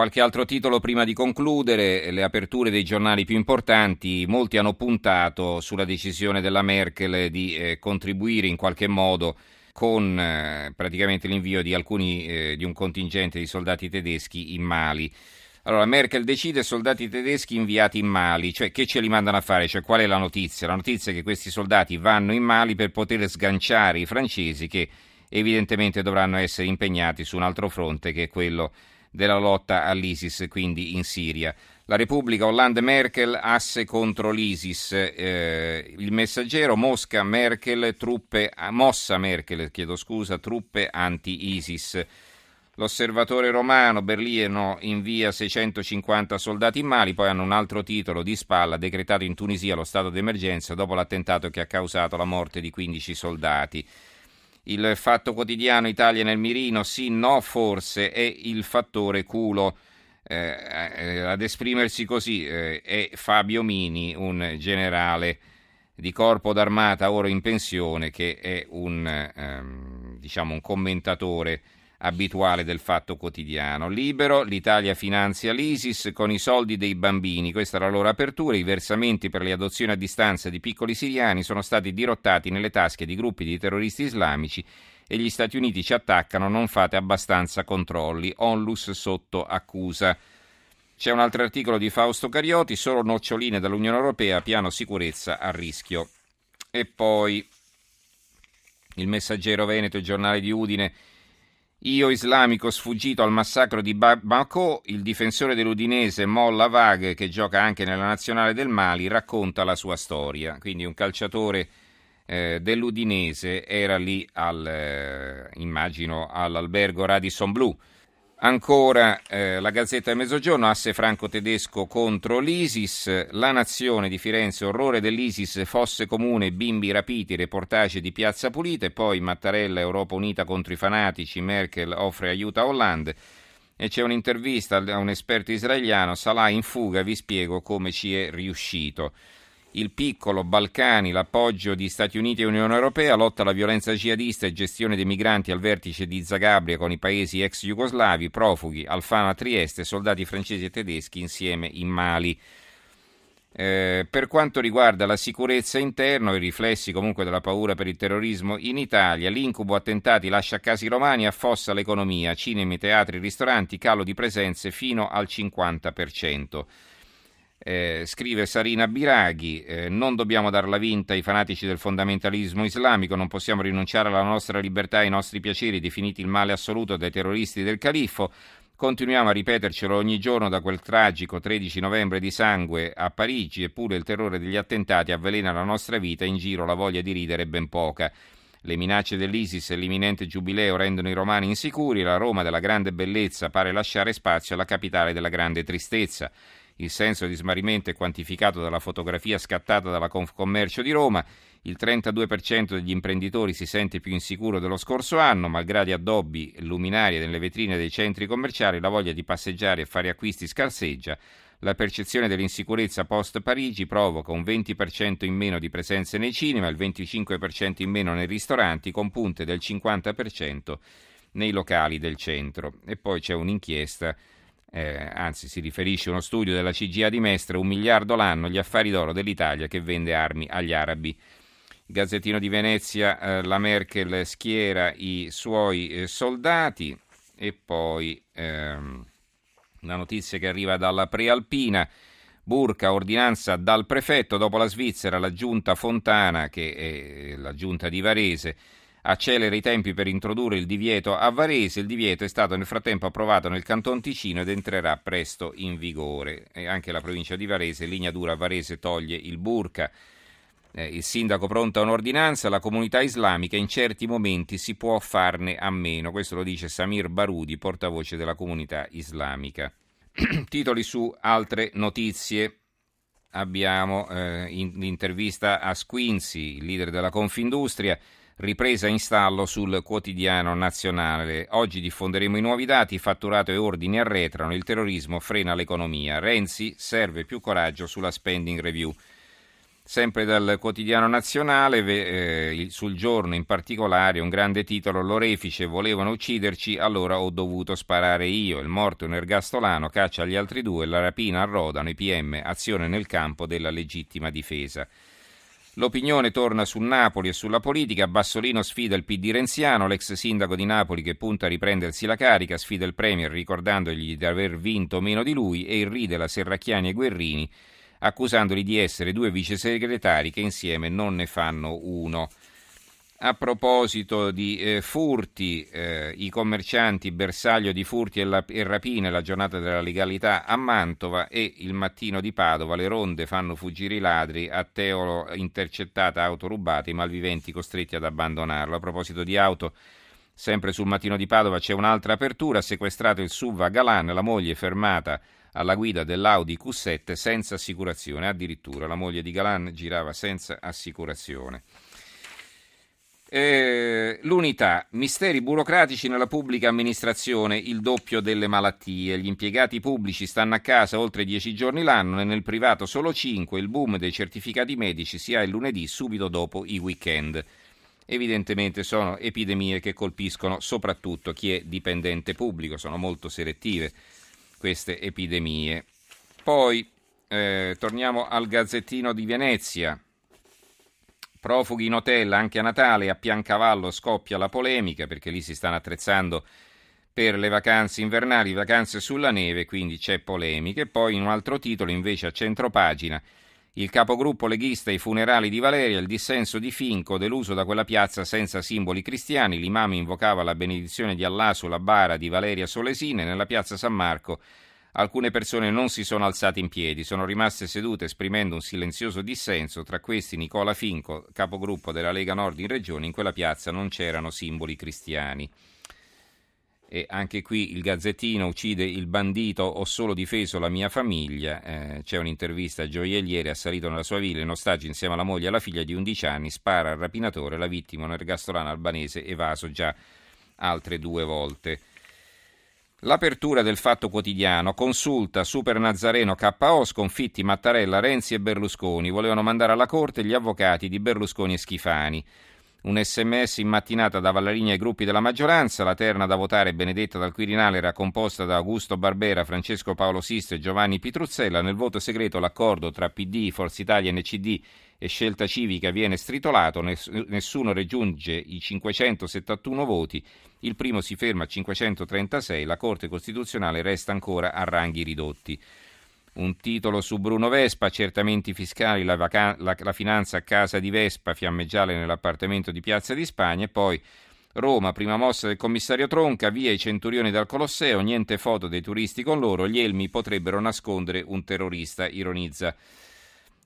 Qualche altro titolo prima di concludere, le aperture dei giornali più importanti, molti hanno puntato sulla decisione della Merkel di contribuire in qualche modo con praticamente l'invio di un contingente di soldati tedeschi in Mali. Allora Merkel decide soldati tedeschi inviati in Mali, cioè che ce li mandano a fare? Cioè qual è la notizia? La notizia è che questi soldati vanno in Mali per poter sganciare i francesi che evidentemente dovranno essere impegnati su un altro fronte che è quello della lotta all'ISIS, quindi in Siria. La Repubblica, Hollande, Merkel, asse contro l'ISIS. Il Messaggero, Mosca, Merkel, truppe anti-ISIS. L'Osservatore Romano, Berlino invia 650 soldati in Mali, poi hanno un altro titolo di spalla, decretato in Tunisia lo stato d'emergenza dopo l'attentato che ha causato la morte di 15 soldati. Il Fatto Quotidiano, Italia nel mirino, sì, no, forse è il fattore culo. Ad esprimersi così è Fabio Mini, un generale di corpo d'armata ora in pensione che è un commentatore abituale del Fatto Quotidiano. Libero, l'Italia finanzia l'ISIS con i soldi dei bambini, questa è la loro apertura. I versamenti per le adozioni a distanza di piccoli siriani sono stati dirottati nelle tasche di gruppi di terroristi islamici e gli Stati Uniti ci attaccano, non fate abbastanza controlli, Onlus sotto accusa. C'è un altro articolo di Fausto Carioti, solo noccioline dall'Unione Europea, piano sicurezza a rischio. E poi il Messaggero Veneto, il giornale di Udine, io islamico sfuggito al massacro di Bamako, il difensore dell'Udinese Molla Wague, che gioca anche nella nazionale del Mali, racconta la sua storia. Quindi un calciatore dell'Udinese era lì all'albergo Radisson Blu. Ancora la Gazzetta del Mezzogiorno, asse franco-tedesco contro l'ISIS, La Nazione di Firenze, orrore dell'ISIS, fosse comune, bimbi rapiti, reportage di Piazza Pulita, e poi Mattarella, Europa Unita contro i fanatici, Merkel offre aiuto a Hollande, e c'è un'intervista a un esperto israeliano, Salah in fuga, vi spiego come ci è riuscito. Il Piccolo, Balcani, l'appoggio di Stati Uniti e Unione Europea, lotta alla violenza jihadista e gestione dei migranti al vertice di Zagabria con i paesi ex jugoslavi, profughi, Alfano a Trieste, soldati francesi e tedeschi insieme in Mali. Per quanto riguarda la sicurezza interna, i riflessi comunque della paura per il terrorismo in Italia, l'incubo attentati lascia casi romani, affossa l'economia, cinema, teatri, ristoranti, calo di presenze fino al 50%. Scrive Sarina Biraghi, non dobbiamo darla vinta ai fanatici del fondamentalismo islamico, non possiamo rinunciare alla nostra libertà e ai nostri piaceri, definiti il male assoluto dai terroristi del califfo. Continuiamo a ripetercelo ogni giorno da quel tragico 13 novembre di sangue a Parigi, eppure il terrore degli attentati avvelena la nostra vita, in giro la voglia di ridere è ben poca. Le minacce dell'ISIS e l'imminente giubileo rendono i romani insicuri, la Roma della grande bellezza pare lasciare spazio alla capitale della grande tristezza. Il senso di smarrimento è quantificato dalla fotografia scattata dalla Confcommercio di Roma, il 32% degli imprenditori si sente più insicuro dello scorso anno, malgrado addobbi, luminarie nelle vetrine dei centri commerciali, la voglia di passeggiare e fare acquisti scarseggia. La percezione dell'insicurezza post-Parigi provoca un 20% in meno di presenze nei cinema, il 25% in meno nei ristoranti, con punte del 50% nei locali del centro. E poi c'è un'inchiesta, si riferisce a uno studio della CGIA di Mestre, 1 miliardo l'anno, gli affari d'oro dell'Italia che vende armi agli arabi. Gazzettino di Venezia, la Merkel schiera i suoi soldati. E poi una notizia che arriva dalla Prealpina, burca, ordinanza dal prefetto, dopo la Svizzera la giunta Fontana, che è la giunta di Varese, accelera i tempi per introdurre il divieto a Varese. Il divieto è stato nel frattempo approvato nel Canton Ticino ed entrerà presto in vigore, e anche la provincia di Varese, linea dura, Varese toglie il burca. Il sindaco pronta un'ordinanza, la comunità islamica in certi momenti si può farne a meno, questo lo dice Samir Barudi, portavoce della comunità islamica. Titoli su altre notizie, abbiamo l'intervista a Squinzi, il leader della Confindustria, ripresa in stallo sul Quotidiano Nazionale, oggi diffonderemo i nuovi dati, fatturato e ordini arretrano, il terrorismo frena l'economia, Renzi serve più coraggio sulla spending review. Sempre dal quotidiano nazionale, sul giorno in particolare, un grande titolo: l'orefice, volevano ucciderci, allora ho dovuto sparare io. Il morto è un ergastolano, caccia gli altri due, la rapina a Rodano, i PM, azione nel campo della legittima difesa. L'opinione torna su Napoli e sulla politica. Bassolino sfida il PD renziano, l'ex sindaco di Napoli che punta a riprendersi la carica, sfida il premier ricordandogli di aver vinto meno di lui e irride la Serracchiani e Guerrini, accusandoli di essere due vice segretari che insieme non ne fanno uno. A proposito di furti, i commercianti bersaglio di furti e rapine, la giornata della legalità a Mantova, e il mattino di Padova, le ronde fanno fuggire i ladri, a Teolo intercettata auto rubata, i malviventi costretti ad abbandonarlo. A proposito di auto, sempre sul mattino di Padova c'è un'altra apertura: sequestrato il SUV a Galan, la moglie fermata alla guida dell'Audi Q7 senza assicurazione. Addirittura la moglie di Galan girava senza assicurazione. L'Unità, misteri burocratici nella pubblica amministrazione, il doppio delle malattie, gli impiegati pubblici stanno a casa oltre 10 giorni l'anno e nel privato solo 5, il boom dei certificati medici si ha il lunedì subito dopo i weekend. Evidentemente sono epidemie che colpiscono soprattutto chi è dipendente pubblico, sono molto selettive queste epidemie. Poi torniamo al Gazzettino di Venezia. Profughi in hotel anche a Natale, a Piancavallo scoppia la polemica perché lì si stanno attrezzando per le vacanze invernali, vacanze sulla neve, quindi c'è polemica. E poi in un altro titolo invece a centropagina, il capogruppo leghista ai funerali di Valeria, il dissenso di Finco, deluso da quella piazza senza simboli cristiani, l'imam invocava la benedizione di Allah sulla bara di Valeria Solesina e nella piazza San Marco alcune persone non si sono alzate in piedi, sono rimaste sedute esprimendo un silenzioso dissenso, tra questi Nicola Finco, capogruppo della Lega Nord in Regione, in quella piazza non c'erano simboli cristiani. E anche qui il Gazzettino: uccide il bandito, ho solo difeso la mia famiglia, c'è un'intervista a gioielliere, assalito nella sua villa in ostaggio insieme alla moglie e alla figlia di 11 anni, spara al rapinatore, la vittima un ergastolano albanese evaso già altre 2 volte. L'apertura del Fatto Quotidiano: consulta Super Nazareno KO, sconfitti Mattarella, Renzi e Berlusconi, volevano mandare alla corte gli avvocati di Berlusconi e Schifani. Un sms in mattinata da Vallarina ai gruppi della maggioranza, la terna da votare benedetta dal Quirinale era composta da Augusto Barbera, Francesco Paolo Sisto e Giovanni Pitruzzella, nel voto segreto l'accordo tra PD, Forza Italia, NCD e Scelta Civica viene stritolato, nessuno raggiunge i 571 voti, il primo si ferma a 536, la Corte Costituzionale resta ancora a ranghi ridotti. Un titolo su Bruno Vespa, accertamenti fiscali, la finanza a casa di Vespa, fiammeggiale nell'appartamento di Piazza di Spagna. E poi Roma, prima mossa del commissario Tronca, via i centurioni dal Colosseo, niente foto dei turisti con loro, gli elmi potrebbero nascondere un terrorista, ironizza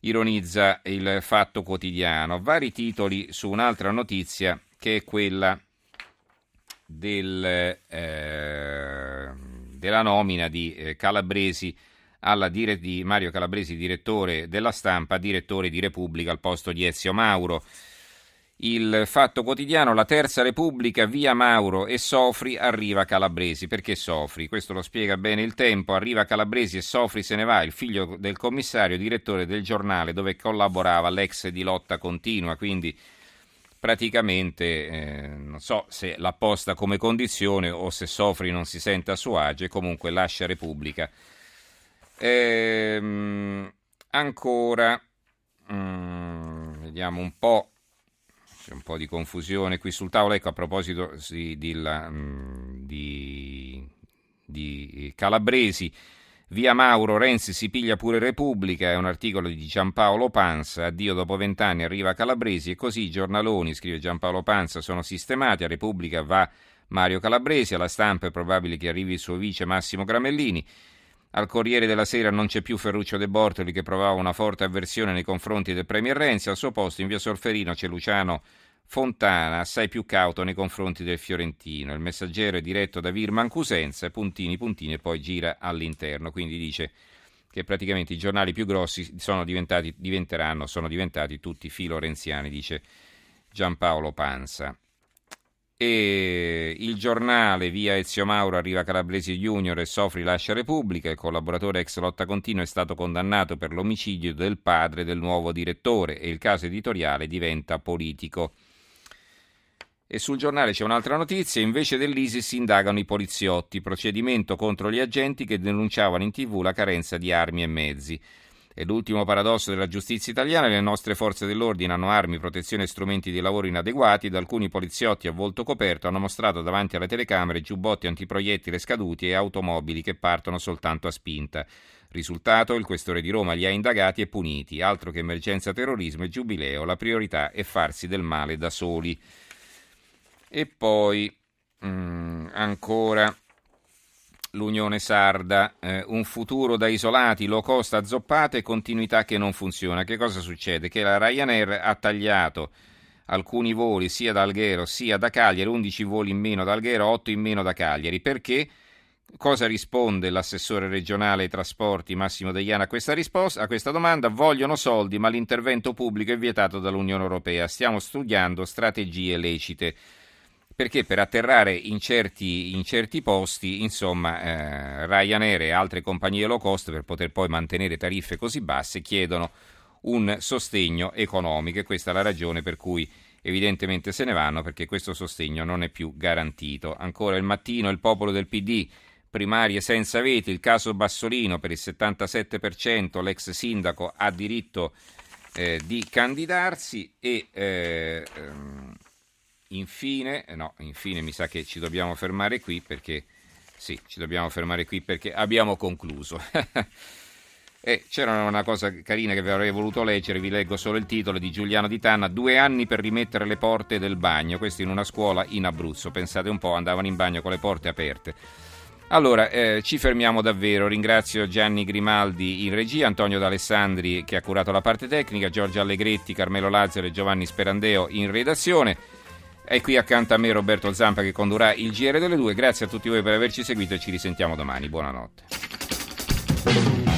il Fatto Quotidiano. Vari titoli su un'altra notizia che è quella della nomina di Calabresi di Mario Calabresi, direttore della Stampa, direttore di Repubblica al posto di Ezio Mauro. Il Fatto Quotidiano: la Terza Repubblica, via Mauro e Sofri, arriva Calabresi. Perché Sofri? Questo lo spiega bene il Tempo. Arriva Calabresi e Sofri se ne va, il figlio del commissario, direttore del giornale dove collaborava l'ex di Lotta Continua, quindi praticamente non so se l'ha posta come condizione o se Sofri non si sente a suo agio, e comunque lascia Repubblica. Ancora vediamo un po', c'è un po' di confusione qui sul tavolo, ecco, a proposito di Calabresi. Via Mauro, Renzi si piglia pure Repubblica, è un articolo di Giampaolo Panza. Addio dopo 20 anni, arriva Calabresi, e così i giornaloni, scrive Giampaolo Panza, sono sistemati. A Repubblica va Mario Calabresi, alla Stampa è probabile che arrivi il suo vice Massimo Gramellini. Al Corriere della Sera non c'è più Ferruccio De Bortoli, che provava una forte avversione nei confronti del premier Renzi, al suo posto in via Solferino c'è Luciano Fontana, assai più cauto nei confronti del fiorentino. Il Messaggero è diretto da Virman Cusenza, puntini e poi gira all'interno, quindi dice che praticamente i giornali più grossi sono diventati tutti filorenziani, dice Giampaolo Panza. E il giornale, via Ezio Mauro, arriva Calabresi Junior e Sofri lascia Repubblica. Il collaboratore ex Lotta Continua è stato condannato per l'omicidio del padre del nuovo direttore e il caso editoriale diventa politico. E sul giornale c'è un'altra notizia: invece dell'ISIS si indagano i poliziotti, procedimento contro gli agenti che denunciavano in TV la carenza di armi e mezzi. È l'ultimo paradosso della giustizia italiana: le nostre forze dell'ordine hanno armi, protezione e strumenti di lavoro inadeguati ed alcuni poliziotti a volto coperto hanno mostrato davanti alle telecamere giubbotti antiproiettile scaduti e automobili che partono soltanto a spinta. Risultato, il questore di Roma li ha indagati e puniti. Altro che emergenza terrorismo e giubileo, la priorità è farsi del male da soli. E poi ancora... l'Unione Sarda, un futuro da isolati, low cost azzoppate e continuità che non funziona. Che cosa succede? Che la Ryanair ha tagliato alcuni voli sia da Alghero sia da Cagliari, 11 voli in meno da Alghero, 8 in meno da Cagliari. Perché? Cosa risponde l'assessore regionale ai trasporti Massimo Deiana a questa risposta? A questa domanda: vogliono soldi, ma l'intervento pubblico è vietato dall'Unione Europea. Stiamo studiando strategie lecite. Perché per atterrare in certi posti, insomma, Ryanair e altre compagnie low cost, per poter poi mantenere tariffe così basse, chiedono un sostegno economico, e questa è la ragione per cui evidentemente se ne vanno, perché questo sostegno non è più garantito. Ancora Il Mattino, il popolo del PD, primarie senza veti, il caso Bassolino per il 77%, l'ex sindaco ha diritto di candidarsi. E... Infine mi sa che ci dobbiamo fermare qui perché abbiamo concluso. E c'era una cosa carina che vi avrei voluto leggere, vi leggo solo il titolo, di Giuliano di Tanna: 2 anni per rimettere le porte del bagno, questo in una scuola in Abruzzo. Pensate un po', andavano in bagno con le porte aperte. Allora, ci fermiamo davvero. Ringrazio Gianni Grimaldi in regia, Antonio D'Alessandri che ha curato la parte tecnica, Giorgio Allegretti, Carmelo Lazzaro e Giovanni Sperandeo in redazione. È qui accanto a me Roberto Zampa che condurrà il GR delle 2. Grazie a tutti voi per averci seguito e ci risentiamo domani. Buonanotte.